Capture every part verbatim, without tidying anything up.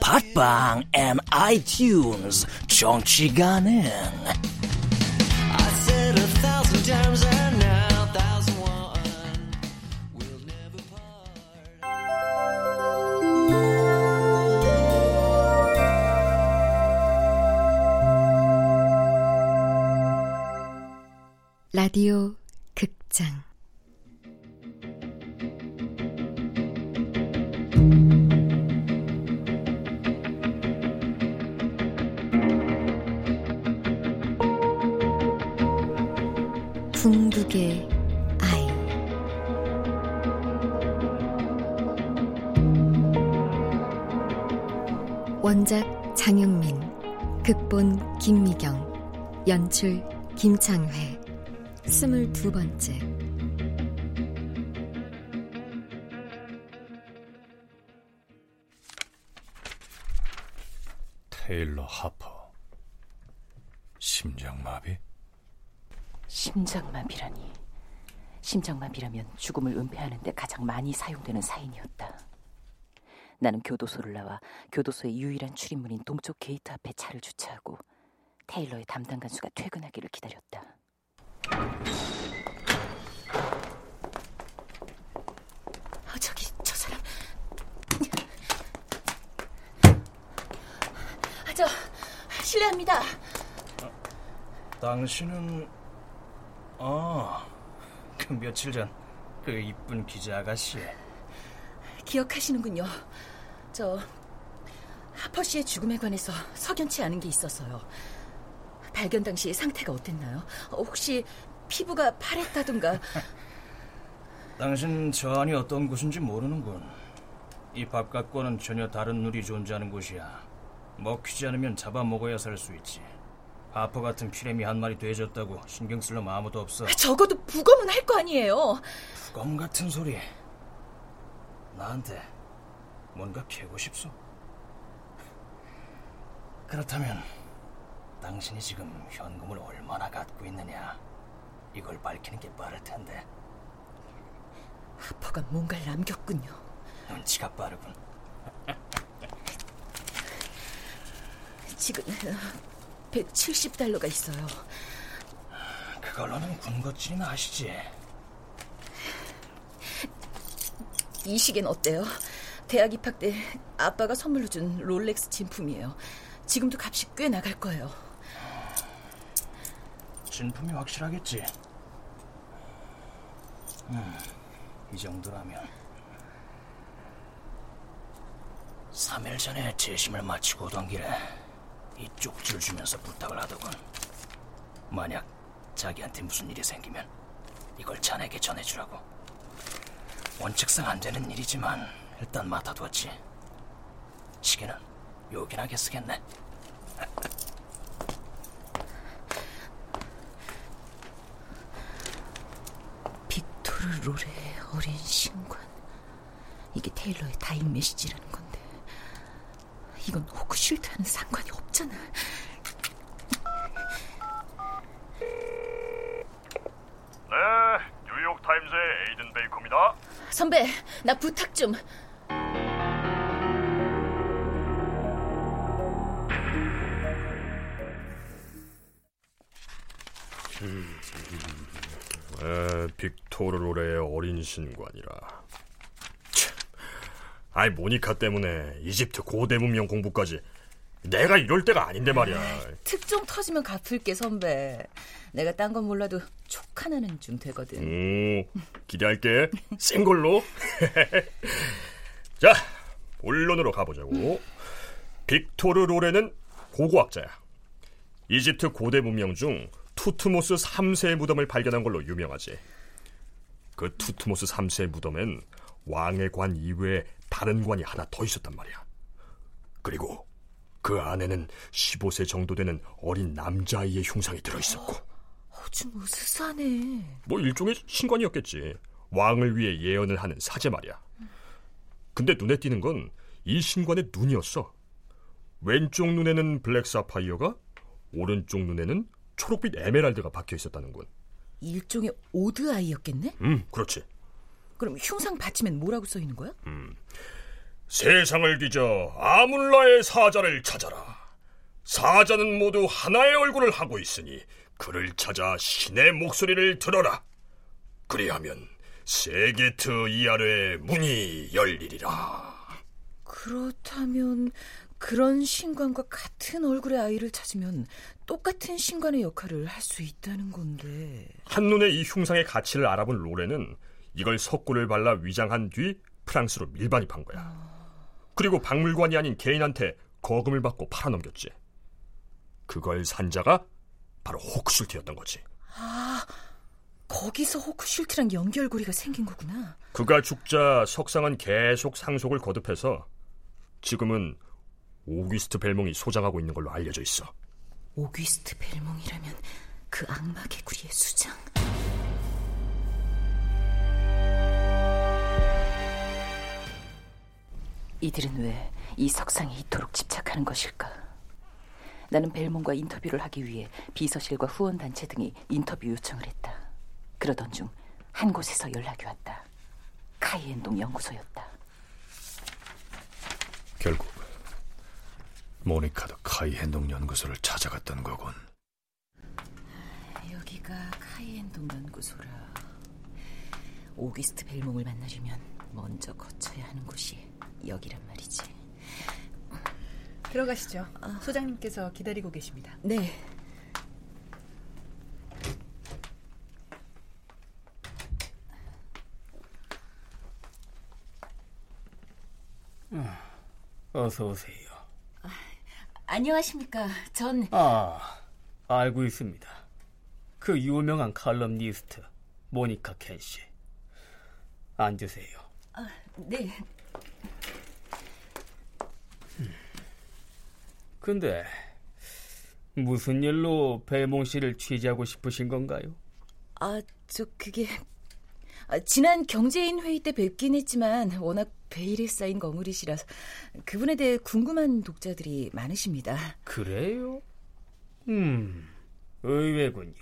팟빵 앤 아이튠즈 정치 가능. 라디오 극장 궁극의 아이. 원작 장영민, 극본 김미경, 연출 김창회. 스물두 번째. 테일러 하퍼. 심장마비? 심장마비라니. 심장마비라면 죽음을 은폐하는 데 가장 많이 사용되는 사인이었다. 나는 교도소를 나와 교도소의 유일한 출입문인 동쪽 게이트 앞에 차를 주차하고 테일러의 담당 간수가 퇴근하기를 기다렸다. 아, 저기 저 사람. 아, 저 실례합니다. 아, 당신은 아, 그 며칠 전 그 이쁜 기자 아가씨. 기억하시는군요. 저 하퍼 씨의 죽음에 관해서 석연치 않은 게 있어서요. 발견 당시 상태가 어땠나요? 혹시 피부가 파랬다던가. 당신 저 안이 어떤 곳인지 모르는군. 이 바깥과는 전혀 다른 룰이 존재하는 곳이야. 먹히지 않으면 잡아먹어야 살 수 있지. 하퍼 같은 피레미 한 마리 돼졌다고 신경 쓸 놈 아무도 없어. 적어도 부검은 할 거 아니에요. 부검 같은 소리. 나한테 뭔가 캐고 싶소? 그렇다면 당신이 지금 현금을 얼마나 갖고 있느냐? 이걸 밝히는 게 빠를 텐데. 하퍼가 뭔가를 남겼군요. 눈치가 빠르군. 지금 백칠십 달러가 있어요. 그걸로는 군것질이나 하시지. 이 시계는 어때요? 대학 입학 때 아빠가 선물로 준 롤렉스 진품이에요. 지금도 값이 꽤 나갈 거예요. 진품이 확실하겠지. 음, 이 정도라면. 삼 일 전에 재심을 마치고 오던 길에 이 쪽지를 주면서 부탁을 하더군. 만약 자기한테 무슨 일이 생기면 이걸 자네에게 전해주라고. 원칙상 안 되는 일이지만 일단 맡아두었지. 시계는 요긴하게 쓰겠네. 빅토르 로레의 어린 신관. 이게 테일러의 다잉 메시지라는 건데, 이건 호크쉴드하는 상관이 없잖아. 네, 뉴욕타임스의 에이든 베이커입니다. 선배, 나 부탁 좀. 에, 빅토르 로레의 어린 신관이라. 참, 아이 모니카 때문에 이집트 고대 문명 공부까지 내가 이럴 때가 아닌데 말이야. 특종 터지면 갚을게 선배. 내가 딴 건 몰라도 촉 하나는 좀 되거든. 오, 기대할게. 센 걸로. 자, 본론으로 가보자고. 빅토르 로레는 고고학자야. 이집트 고대 문명 중 투트모스 삼 세의 무덤을 발견한 걸로 유명하지. 그 투트모스 삼 세의 무덤엔 왕의 관 이외에 다른 관이 하나 더 있었단 말이야. 그리고 그 안에는 십오 세 정도 되는 어린 남자아이의 흉상이 들어있었고. 어, 좀 으스스하네. 뭐 일종의 신관이었겠지. 왕을 위해 예언을 하는 사제 말이야. 근데 눈에 띄는 건 이 신관의 눈이었어. 왼쪽 눈에는 블랙 사파이어가, 오른쪽 눈에는 초록빛 에메랄드가 박혀있었다는군. 일종의 오드아이였겠네? 음, 그렇지. 그럼 흉상 받침엔 뭐라고 써있는 거야? 음, 세상을 뒤져 아물라의 사자를 찾아라. 사자는 모두 하나의 얼굴을 하고 있으니 그를 찾아 신의 목소리를 들어라. 그리하면 세게트 이하로의 문이 열리리라. 그렇다면 그런 신관과 같은 얼굴의 아이를 찾으면 똑같은 신관의 역할을 할 수 있다는 건데. 한눈에 이 흉상의 가치를 알아본 로레는 이걸 석고를 발라 위장한 뒤 프랑스로 밀반입한 거야. 아... 그리고 박물관이 아닌 개인한테 거금을 받고 팔아넘겼지. 그걸 산 자가 바로 호크슐트였던 거지. 아, 거기서 호크슐트랑 연결고리가 생긴 거구나. 그가 죽자 석상은 계속 상속을 거듭해서 지금은 오귀스트 벨몽이 소장하고 있는 걸로 알려져 있어. 오귀스트 벨몽이라면 그 악마 개구리의 수장. 이들은 왜 이 석상에 이토록 집착하는 것일까? 나는 벨몽과 인터뷰를 하기 위해 비서실과 후원단체 등이 인터뷰 요청을 했다. 그러던 중 한 곳에서 연락이 왔다. 카이엔동 연구소였다. 결국 모니카도 카이엔동 연구소를 찾아갔던 거군. 여기가 카이엔동 연구소라. 오귀스트 벨몽을 만나려면 먼저 거쳐야 하는 곳이 여기란 말이지. 들어가시죠. 아... 소장님께서 기다리고 계십니다. 네. 어서 오세요. 안녕하십니까. 전... 아, 알고 있습니다. 그 유명한 칼럼니스트 모니카 켄 씨. 앉으세요. 아, 네. 근데 무슨 일로 벨몽 씨를 취재하고 싶으신 건가요? 아, 저 그게... 아, 지난 경제인 회의 때 뵙긴 했지만 워낙 베일에 쌓인 거물이시라서 그분에 대해 궁금한 독자들이 많으십니다. 그래요? 음, 의외군요.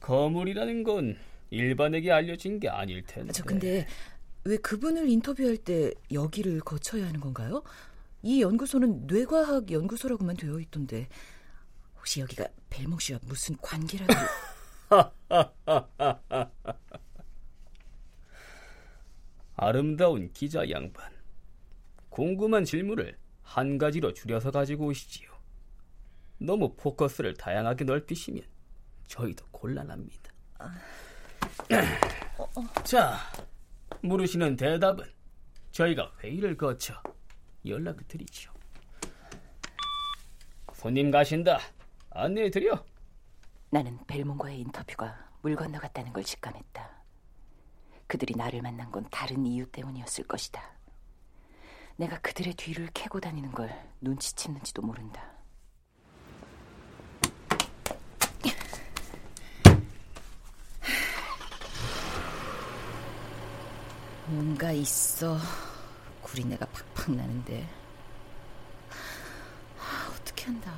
거물이라는 건 일반에게 알려진 게 아닐 텐데. 저 근데 왜 그분을 인터뷰할 때 여기를 거쳐야 하는 건가요? 이 연구소는 뇌과학 연구소라고만 되어 있던데 혹시 여기가 벨몽 씨와 무슨 관계라고? 아름다운 기자 양반, 궁금한 질문을 한 가지로 줄여서 가지고 오시지요. 너무 포커스를 다양하게 넓히시면 저희도 곤란합니다. 아... 어, 어. 자, 물으시는 대답은 저희가 회의를 거쳐 연락을 드리죠. 손님 가신다. 안내해드려. 나는 벨몽과의 인터뷰가 물 건너갔다는 걸 직감했다. 그들이 나를 만난 건 다른 이유 때문이었을 것이다. 내가 그들의 뒤를 캐고 다니는 걸 눈치챘는지도 모른다. 뭔가 있어. 구린내가 팍팍 나는데. 아, 어떻게 한다.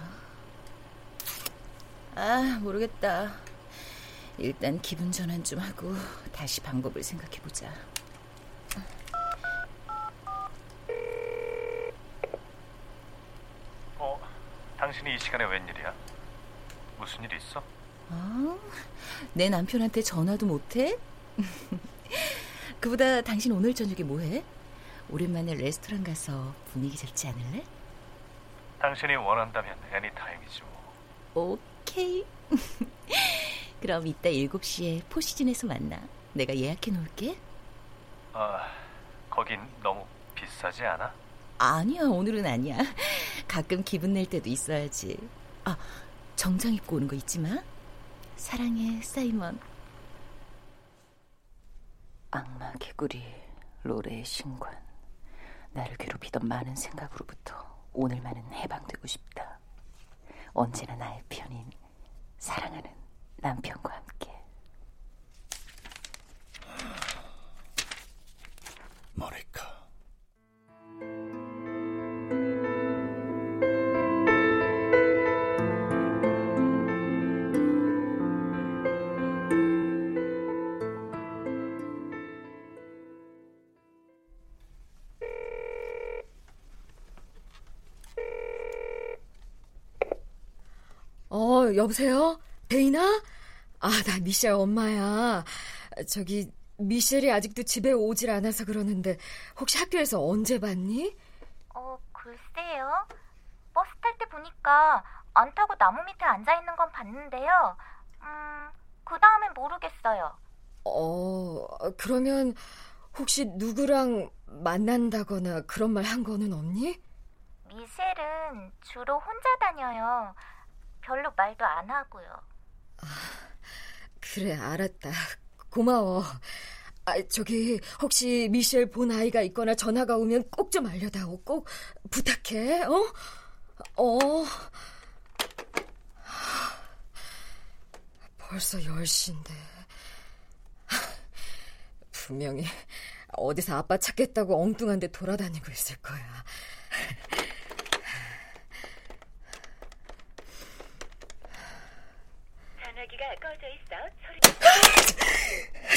아, 모르겠다. 일단 기분 전환 좀 하고 다시 방법을 생각해보자. 어, 당신이 이 시간에 웬일이야? 무슨 일이 있어? 어? 내 남편한테 전화도 못해? 그보다 당신 오늘 저녁에 뭐해? 오랜만에 레스토랑 가서 분위기 잡지 않을래? 당신이 원한다면 애니타임이죠. 오케이. 그럼 이따 일곱 시에 포시즌에서 만나. 내가 예약해 놓을게. 아, 거긴 너무 비싸지 않아? 아니야, 오늘은 아니야. 가끔 기분 낼 때도 있어야지. 아, 정장 입고 오는 거 잊지 마. 사랑해, 사이먼. 악마 개구리 로레의 신관. 나를 괴롭히던 많은 생각으로부터 오늘만은 해방되고 싶다. 언제나 나의 편인 사랑하는 남편과 함께. 모니카. 어, 여보세요? 데이나? 아, 나 미셸 엄마야. 저기 미셸이 아직도 집에 오질 않아서 그러는데 혹시 학교에서 언제 봤니? 어, 글쎄요. 버스 탈 때 보니까 안 타고 나무 밑에 앉아있는 건 봤는데요. 음, 그 다음엔 모르겠어요. 어, 그러면 혹시 누구랑 만난다거나 그런 말 한 거는 없니? 미셸은 주로 혼자 다녀요. 별로 말도 안 하고요. 아, 그래, 알았다. 고마워. 아, 저기 혹시 미셸 본 아이가 있거나 전화가 오면 꼭 좀 알려다오. 꼭 부탁해. 어? 어. 벌써 열 시인데. 분명히 어디서 아빠 찾겠다고 엉뚱한 데 돌아다니고 있을 거야.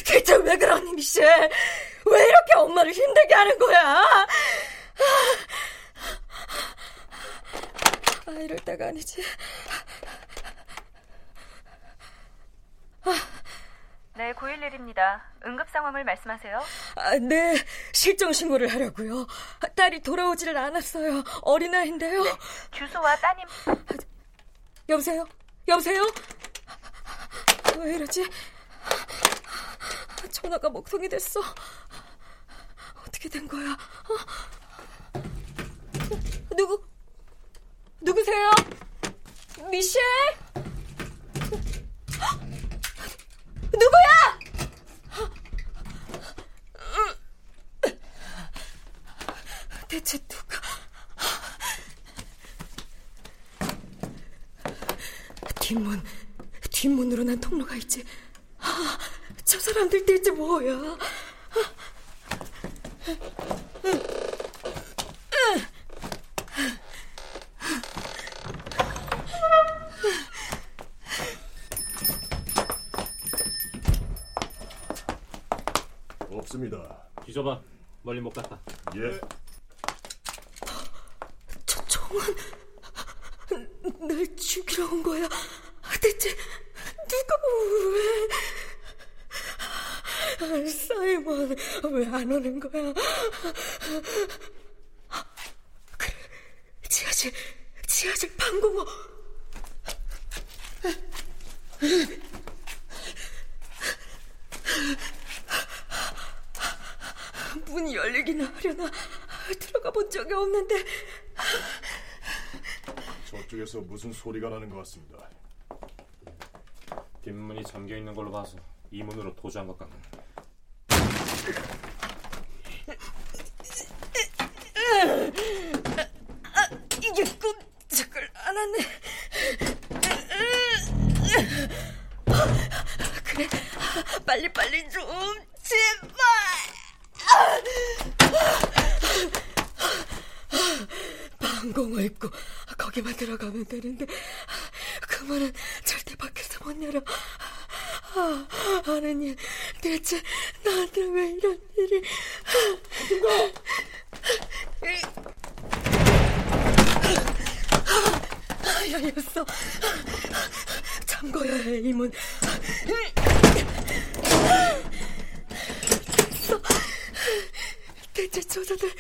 대체 왜 그러니, 미셸? 왜 이렇게 엄마를 힘들게 하는 거야? 아, 이럴 때가 아니지. 아. 네, 구일일입니다. 응급 상황을 말씀하세요. 아, 네, 실종 신고를 하려고요. 딸이 돌아오지를 않았어요. 어린아이인데요. 네, 주소와 따님. 여보세요? 여보세요? 왜 이러지? 전화가 먹통이 됐어. 어떻게 된 거야? 어? 누구? 누구세요? 미셸? 누구야? 대체 누가? 뒷문, 뒷문으로 난 통로가 있지. 아, 저 사람들 대체 뭐야? 없습니다. 뒤져봐. 멀리 못 갔다. 예. 저 총은 날 죽이러 온 거야. 대체 누가 왜? 아, 사이먼 왜 안 오는 거야? 그래, 지하실 지하실 방공호. 문이 열리기나 하려나. 들어가 본 적이 없는데. 저쪽에서 무슨 소리가 나는 것 같습니다. 뒷문이 잠겨 있는 걸로 봐서 이 문으로 도주한 것 같네. 아, 이게 꼼짝을 안 하네. 그래, 빨리 빨리 좀 제발. 방공을 입고 거기만 들어가면 되는데 그 문은 절대 밖에서 못 열어. 아, 하느님, 대체 나한테 왜 이런 일이. 누가? 아, 열렸어. 잠궈야 해, 이 문. 대체 저자들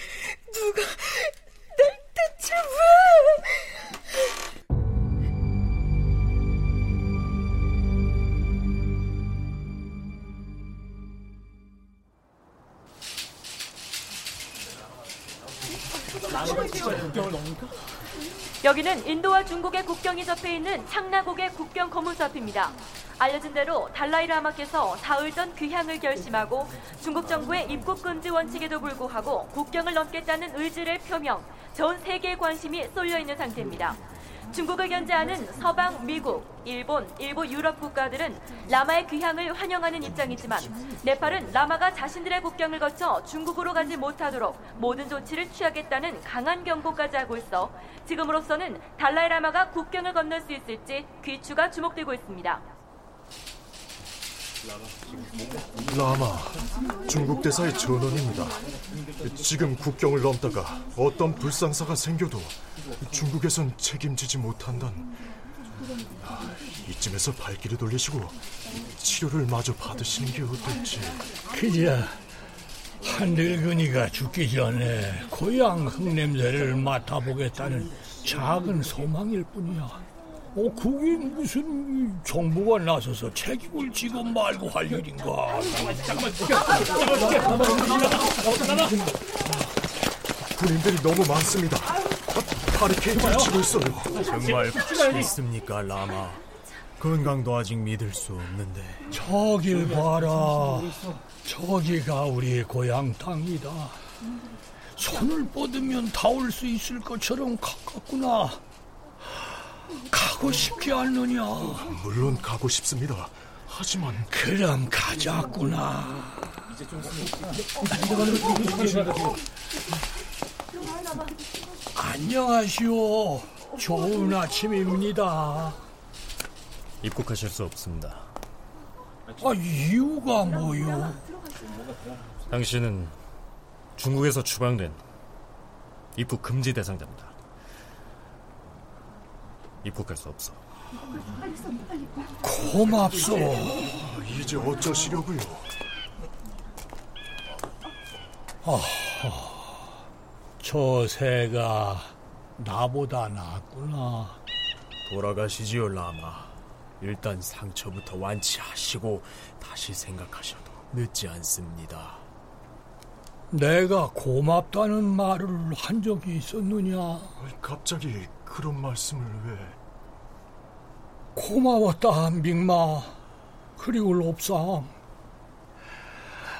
누가 날 대체 왜? 국경을 넘는가? 여기는 인도와 중국의 국경이 접해있는 창나국의 국경 검문소 앞입니다. 알려진 대로 달라이라마께서 사흘 전 귀향을 결심하고 중국 정부의 입국 금지 원칙에도 불구하고 국경을 넘겠다는 의지를 표명, 전 세계의 관심이 쏠려있는 상태입니다. 중국을 견제하는 서방, 미국, 일본, 일부 유럽 국가들은 라마의 귀향을 환영하는 입장이지만 네팔은 라마가 자신들의 국경을 거쳐 중국으로 가지 못하도록 모든 조치를 취하겠다는 강한 경고까지 하고 있어 지금으로서는 달라이라마가 국경을 건널 수 있을지 귀추가 주목되고 있습니다. 라마, 중국 대사의 전언입니다. 지금 국경을 넘다가 어떤 불상사가 생겨도 중국에선 책임지지 못한단. 아, 이쯤에서 발길을 돌리시고 치료를 마저 받으시는 게 어떨지. 그저 한 늙은이가 죽기 전에 고향 흙냄새를 맡아보겠다는 작은 소망일 뿐이야. 어, 그게 무슨 정부가 나서서 책임을 지고 말고 할 일인가. 잠깐만, 잠깐만, 잠깐만, 잠깐만. 군인들이 너무 많습니다. 바리케이트를 치고 있어요. 정말 믿습니까, 라마? 건강도 아직 믿을 수 없는데. 저길 봐라. 저기가 우리의 고향 땅이다. 손을 뻗으면 닿을 수 있을 것처럼 가깝구나. 가고 싶지 않느냐? 물론 가고 싶습니다. 하지만 그럼 가자꾸나. 안녕하시오. 좋은 아침입니다. 입국하실 수 없습니다. 아, 이유가 뭐요? 당신은 중국에서 추방된 입국 금지 대상자입니다. 입국할 수 없어. 고맙소. 이제 어쩌시려고요? 아, 저 새가 나보다 낫구나. 돌아가시지요, 라마. 일단 상처부터 완치하시고 다시 생각하셔도 늦지 않습니다. 내가 고맙다는 말을 한 적이 있었느냐? 갑자기 그런 말씀을 왜? 고마웠다, 밍마. 그리고 롭상.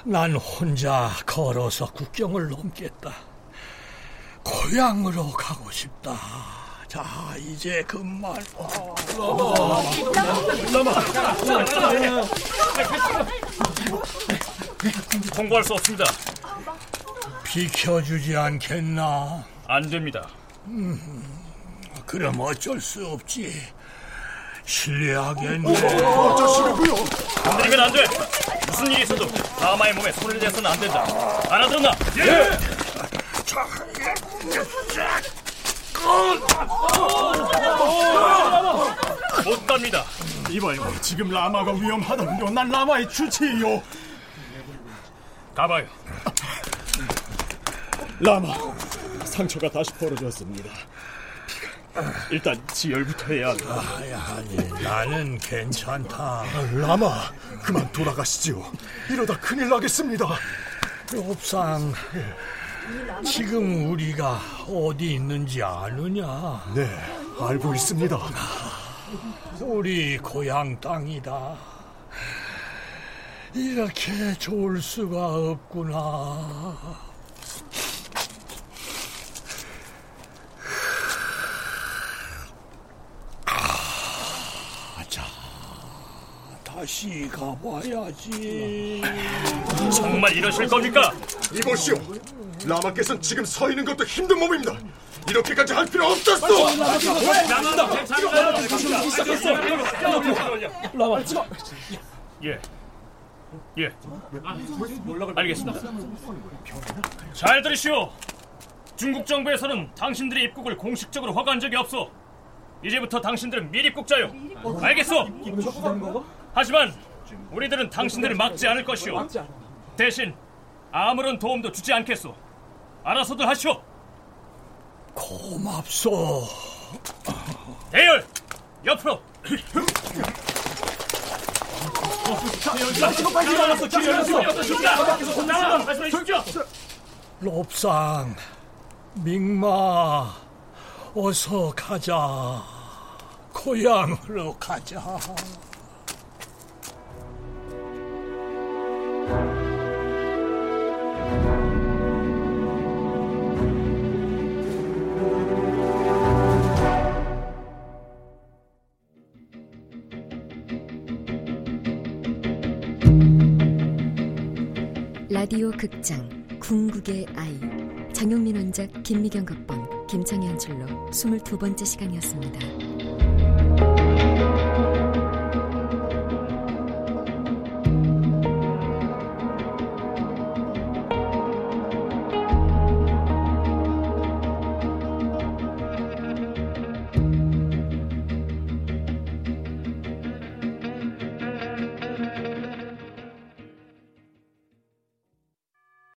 난 혼자 걸어서 국경을 넘겠다. 고향으로 가고 싶다. 자, 이제 그 말. 통보할 수 없습니다. 비켜주지 않겠나? 안 됩니다. 음, 그럼 어쩔 수 없지. 실례하겠네. 어쩌시려고요? 안 돼, 이건 안 돼. 무슨 일이 있어도 라마의 몸에 손을 대서는 안 된다. 알아들었나? 예. 예. 자, 못 갑니다. 이봐, 이봐. 지금 라마가 위험하다고요. 난 라마의 주체요. 가봐요. 라마, 상처가 다시 벌어졌습니다. 일단 지혈부터 해야 한다. 아니, 나는 괜찮다. 라마, 그만 돌아가시지요. 이러다 큰일 나겠습니다. 롭상, 지금 우리가 어디 있는지 아느냐? 네, 알고 있습니다. 우리 고향 땅이다. 이렇게 좋을 수가 없구나. 다시 가봐야지. 정말 이러실 겁니까? 이보시오, 라마께서는 지금 서 있는 것도 힘든 몸입니다. 이렇게까지 할 필요 없었어. 나간다. 라마, 지금 예, 예, 알겠습니다. 잘 들으시오. 중국 정부에서는 당신들의 입국을 공식적으로 허가한 적이 없어. 이제부터 당신들은 미입국자요. 알겠소? 하지만 우리들은 당신들을 막지 않을 것이오. 대신 아무런 도움도 주지 않겠소. 알아서들 하시오. 고맙소. 대열, 옆으로. 롭상, 밍마, 어서 가자. 고향으로 가자. 라디오 극장 궁극의 아이, 장영민 원작, 김미경 극본, 김창회 연출로 스물두 번째 시간이었습니다.